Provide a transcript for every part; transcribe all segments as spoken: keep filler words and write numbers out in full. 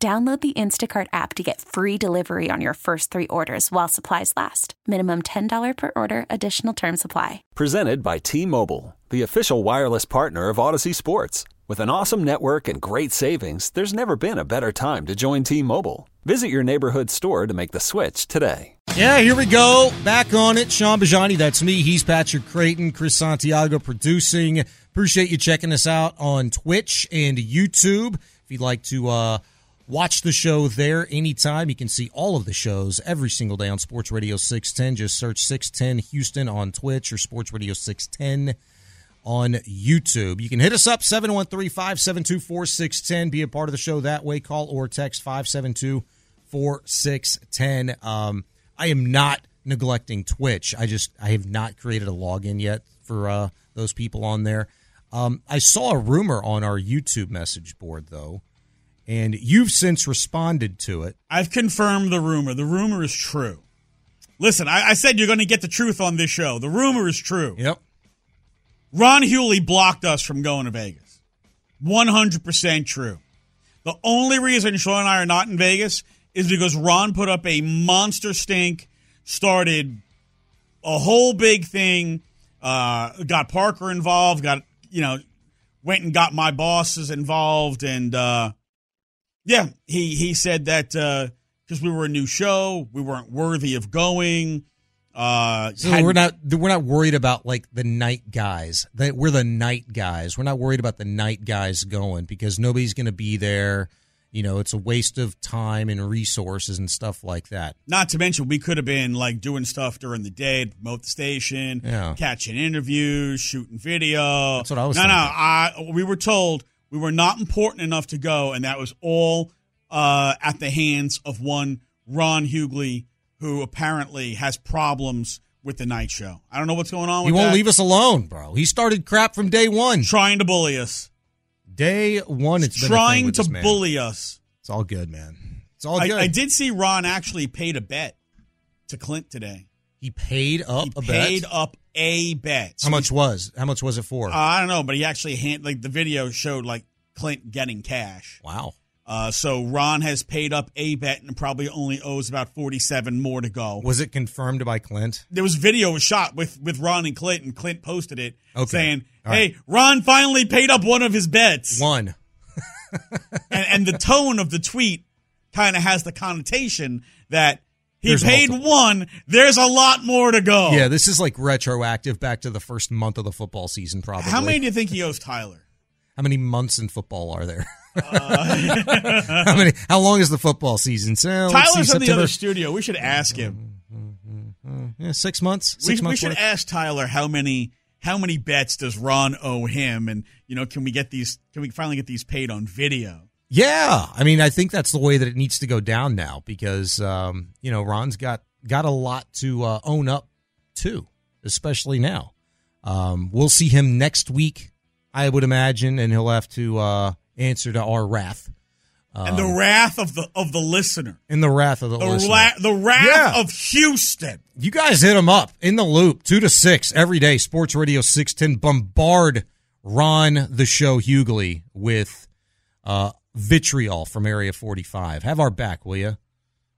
Download the Instacart app to get free delivery on your first three orders while supplies last. Minimum ten dollars per order. Additional terms apply. Presented by T-Mobile, the official wireless partner of Odyssey Sports. With an awesome network and great savings, there's never been a better time to join T-Mobile. Visit your neighborhood store to make the switch today. Yeah, here we go. Back on it. Shaun Bijani, that's me. He's Patrick Creighton. Chris Santiago producing. Appreciate you checking us out on Twitch and YouTube. If you'd like to... uh Watch the show there anytime. You can see all of the shows every single day on Sports Radio six ten. Just search six ten Houston on Twitch or Sports Radio six ten on YouTube. You can hit us up, seven one three, five seven two, four six one zero. Be a part of the show that way. Call or text five seven two, four six one zero. Um, I am not neglecting Twitch. I just I have not created a login yet for uh, those people on there. Um, I saw a rumor on our YouTube message board, though. And you've since responded to it. I've confirmed the rumor. The rumor is true. Listen, I, I said you're going to get the truth on this show. The rumor is true. Yep. Ron Hewley blocked us from going to Vegas. one hundred percent true. The only reason Shaun and I are not in Vegas is because Ron put up a monster stink, started a whole big thing, uh, got Parker involved, got, you know, went and got my bosses involved, and, uh, Yeah, he, he said that because uh, we were a new show, we weren't worthy of going. Uh, so had, we're not we're not worried about like the night guys. That we're the night guys. We're not worried about the night guys going because nobody's going to be there. You know, it's a waste of time and resources and stuff like that. Not to mention, we could have been like doing stuff during the day, promote the station, yeah. catching interviews, shooting video. That's what I was. No, thinking. no, I, we were told. We were not important enough to go, and that was all uh, at the hands of one Ron Hewley, who apparently has problems with the night show. I don't know what's going on with that. He won't leave us alone, bro. He started crap from day one. Trying to bully us. Day one, it's been a thing with this man. Trying to bully us. It's all good, man. It's all good. I, I did see Ron actually paid a bet to Clint today. He paid up he a bet? He paid up a bet. So how much he, was? How much was it for? Uh, I don't know, but he actually, hand, like the video showed like Clint getting cash. Wow. Uh, so Ron has paid up a bet and probably only owes about forty-seven more to go. Was it confirmed by Clint? There was video shot with, with Ron and Clint, and Clint posted it okay. saying, right. hey, Ron finally paid up one of his bets. One. and, and the tone of the tweet kind of has the connotation that, He there's paid multiple. one. There's a lot more to go. Yeah, this is like retroactive back to the first month of the football season, probably. How many do you think he owes Tyler? How many months in football are there? Uh, how many? How long is the football season? So, Tyler's in the other studio. We should ask him. Yeah, six months. Six we, months we should worth. ask Tyler how many how many bets does Ron owe him, and you know, can we get these? Can we finally get these paid on video? Yeah, I mean, I think that's the way that it needs to go down now because, um, you know, Ron's got, got a lot to uh, own up to, especially now. Um, we'll see him next week, I would imagine, and he'll have to uh, answer to our wrath. Um, and the wrath of the of the listener. And the wrath of the, the listener. Ra- the wrath yeah. of Houston. You guys hit him up in the loop, two to six every day, Sports Radio six ten. Bombard Ron the Show Hughley with... Uh, vitriol from Area forty-five. Have our back, will you?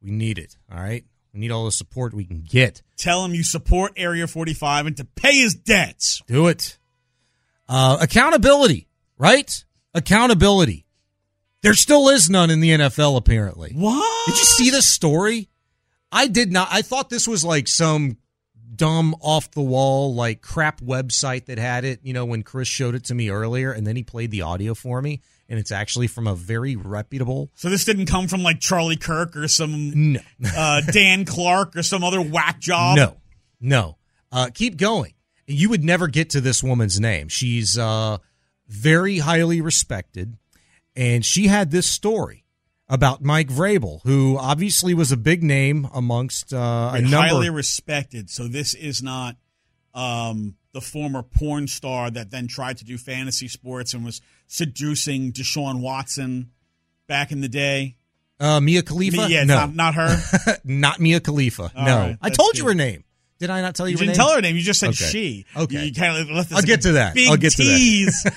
We need it, all right? We need all the support we can get. Tell him you support Area forty-five and to pay his debts. Do it. Uh, accountability, right? Accountability. There still is none in the N F L, apparently. What? Did you see this story? I did not. I thought this was like some dumb, off-the-wall, like, crap website that had it, you know, when Chris showed it to me earlier, and then he played the audio for me. And it's actually from a very reputable... So this didn't come from, like, Charlie Kirk or some no. uh, Dan Clark or some other whack job? No. No. Uh, keep going. You would never get to this woman's name. She's uh, very highly respected, and she had this story about Mike Vrabel, who obviously was a big name amongst uh, a number. Highly respected. So this is not um, the former porn star that then tried to do fantasy sports and was seducing Deshaun Watson back in the day. Uh, Mia Khalifa? Me, yeah, no. not, not her? Not Mia Khalifa, All no. Right, I told good. you her name. Did I not tell you, you her name? You didn't tell her name. You just said okay. she. Okay. You kind of left this I'll get to that. I'll get tease. to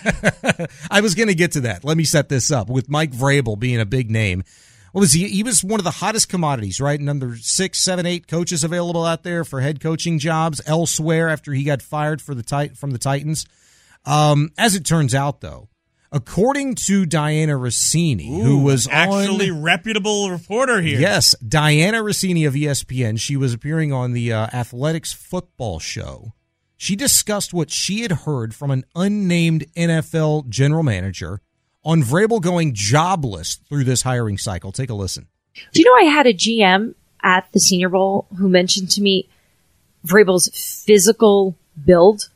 that. I was going to get to that. Let me set this up. With Mike Vrabel being a big name, what was he? He was one of the hottest commodities, right? Number six, seven, eight coaches available out there for head coaching jobs elsewhere after he got fired for the tit- from the Titans. Um, as it turns out, though, according to Diana Rossini, Ooh, who was actually on, reputable reporter here. Yes, Diana Rossini of E S P N. She was appearing on the uh, Athletics Football Show. She discussed what she had heard from an unnamed N F L general manager on Vrabel going jobless through this hiring cycle. Take a listen. Do you know I had a G M at the Senior Bowl who mentioned to me Vrabel's physical build,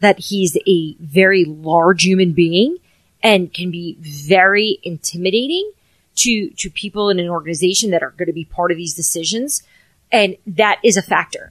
that he's a very large human being and can be very intimidating to to people in an organization that are going to be part of these decisions. And that is a factor.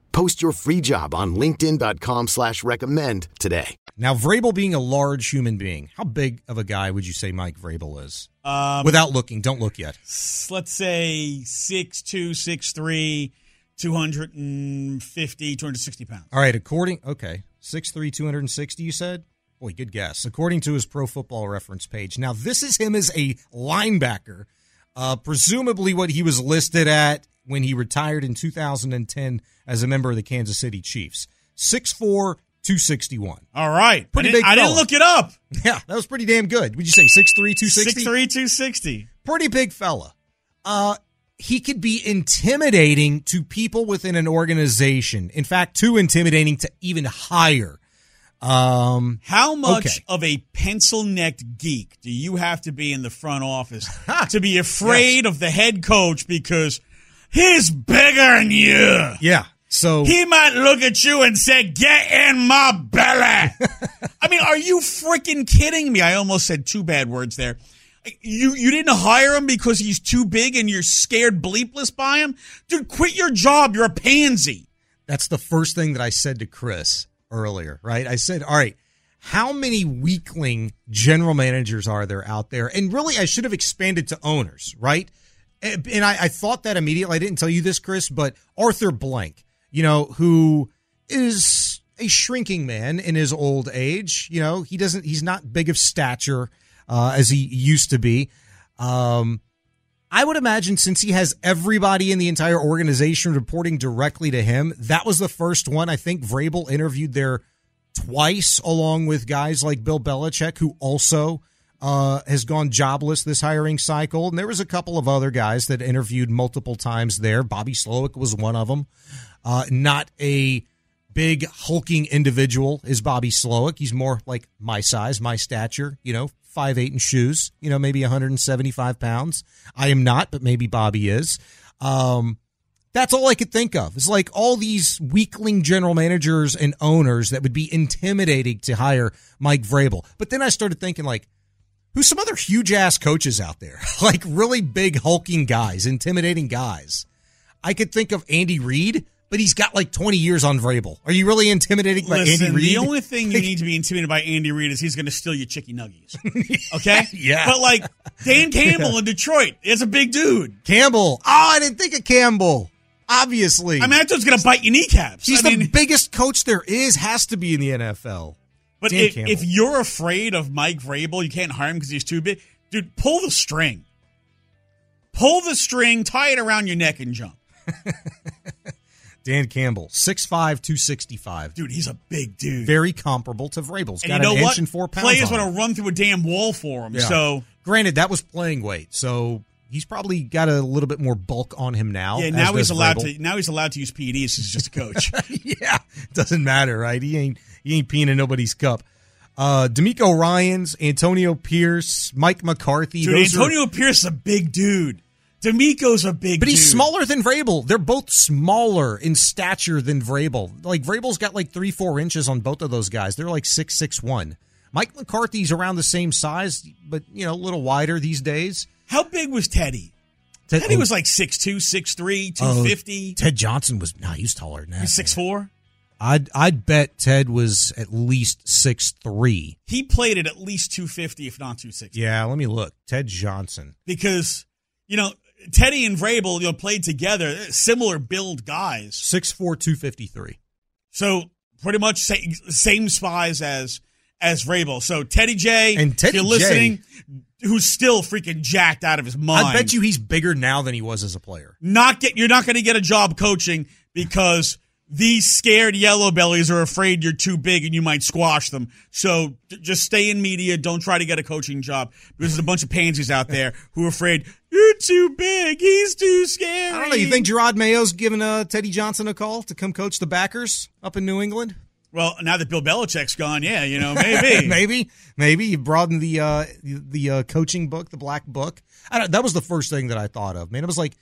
Post your free job on linkedin dot com slash recommend today. Now, Vrabel being a large human being, how big of a guy would you say Mike Vrabel is? Um, Without looking, don't look yet. Let's say six two, six three, two hundred fifty, two hundred sixty pounds. All right, according, okay, six three, two hundred sixty you said? Boy, good guess. According to his Pro Football Reference page. Now, this is him as a linebacker, uh, presumably what he was listed at when he retired in two thousand ten as a member of the Kansas City Chiefs. six four, two sixty-one. All right. Pretty I big I fella. Didn't look it up. Yeah, that was pretty damn good. Would you say six three, two sixty? six three, two sixty. Pretty big fella. Uh, he could be intimidating to people within an organization. In fact, too intimidating to even hire. Um, How much okay. of a pencil-necked geek do you have to be in the front office to be afraid yes. of the head coach because he's bigger than you? Yeah. So he might look at you and say, get in my belly. I mean, are you freaking kidding me? I almost said two bad words there. You you didn't hire him because he's too big and you're scared bleepless by him? Dude, quit your job. You're a pansy. That's the first thing that I said to Chris earlier, right? I said, all right, how many weakling general managers are there out there? And really, I should have expanded to owners, right? And I, I thought that immediately. I didn't tell you this, Chris, but Arthur Blank, you know, who is a shrinking man in his old age. You know, he doesn't, he's not big of stature uh, as he used to be. Um, I would imagine since he has everybody in the entire organization reporting directly to him, that was the first one. I think Vrabel interviewed there twice, along with guys like Bill Belichick, who also Uh, has gone jobless this hiring cycle. And there was a couple of other guys that interviewed multiple times there. Bobby Slowick was one of them. Uh, not a big, hulking individual is Bobby Slowick. He's more like my size, my stature, you know, five eight in shoes, you know, maybe one hundred seventy-five pounds. I am not, but maybe Bobby is. Um, that's all I could think of. It's like all these weakling general managers and owners that would be intimidating to hire Mike Vrabel. But then I started thinking, like, who's some other huge-ass coaches out there? Like, really big, hulking guys, intimidating guys. I could think of Andy Reid, but he's got like twenty years on Vrabel. Are you really intimidated by Listen, Andy Reid? The only thing you need to be intimidated by Andy Reid is he's going to steal your chicken nuggets. Okay? Yeah. But like Dan Campbell yeah. in Detroit is a big dude. Campbell. Oh, I didn't think of Campbell. Obviously. I mean, that dude's going to bite your kneecaps. He's I the mean, biggest coach there is, has to be in the N F L. But if, if you're afraid of Mike Vrabel, you can't hire him because he's too big. Dude, pull the string. Pull the string, tie it around your neck, and jump. Dan Campbell, six five, two sixty-five. Dude, he's a big dude. Very comparable to Vrabel's. Got an inch and four pounds. Players want to run through a damn wall for him. Yeah. So, granted, that was playing weight, so he's probably got a little bit more bulk on him now. Yeah, now he's allowed to. Now he's allowed to use P E Ds. He's just a coach. Yeah, doesn't matter, right? He ain't he ain't peeing in nobody's cup. Uh, D'Amico Ryans, Antonio Pierce, Mike McCarthy. Dude, Antonio are, Pierce is a big dude. D'Amico's a big dude. But he's dude. smaller than Vrabel. They're both smaller in stature than Vrabel. Like, Vrabel's got like three, four inches on both of those guys. They're like six, six, one. Mike McCarthy's around the same size, but, you know, a little wider these days. How big was Teddy? Ted, Teddy was like six two, six three, two fifty. Uh, Ted Johnson was, no, nah, he was taller than that. He's six four? I'd, I'd bet Ted was at least six three. He played at at least two fifty, if not two sixty. Yeah, let me look. Ted Johnson. Because, you know, Teddy and Vrabel, you know, played together, similar build guys. six four, two fifty-three. So pretty much same, same size as as Vrabel. So Teddy J, and Teddy if you're listening, J, who's still freaking jacked out of his mind. I bet you he's bigger now than he was as a player. Not get you're not going to get a job coaching because these scared yellow bellies are afraid you're too big and you might squash them. So just stay in media. Don't try to get a coaching job because there's a bunch of pansies out there who are afraid you're too big. He's too scary. I don't know. You think Gerard Mayo's giving uh, Teddy Johnson a call to come coach the backers up in New England? Well, now that Bill Belichick's gone, yeah, you know, maybe, maybe, maybe you broadened the uh, the uh, coaching book, the black book. I don't, that was the first thing that I thought of. Man, it was like,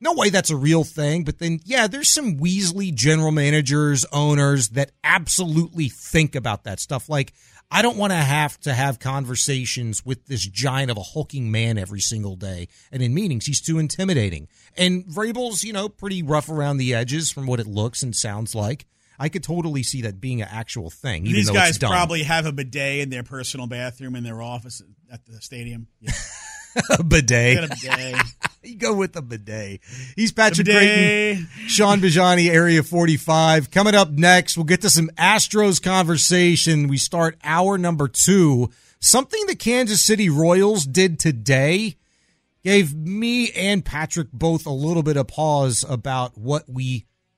no way that's a real thing, but then, yeah, there's some Weasley general managers, owners that absolutely think about that stuff. Like, I don't want to have to have conversations with this giant of a hulking man every single day. And in meetings, he's too intimidating. And Vrabel's, you know, pretty rough around the edges from what it looks and sounds like. I could totally see that being an actual thing. Even These though guys it's probably have a bidet in their personal bathroom in their office at the stadium. Yeah. A bidet. A bidet. You go with the bidet. He's Patrick Creighton, Shaun Bijani, Area forty-five. Coming up next, we'll get to some Astros conversation. We start hour number two. Something the Kansas City Royals did today gave me and Patrick both a little bit of pause about what we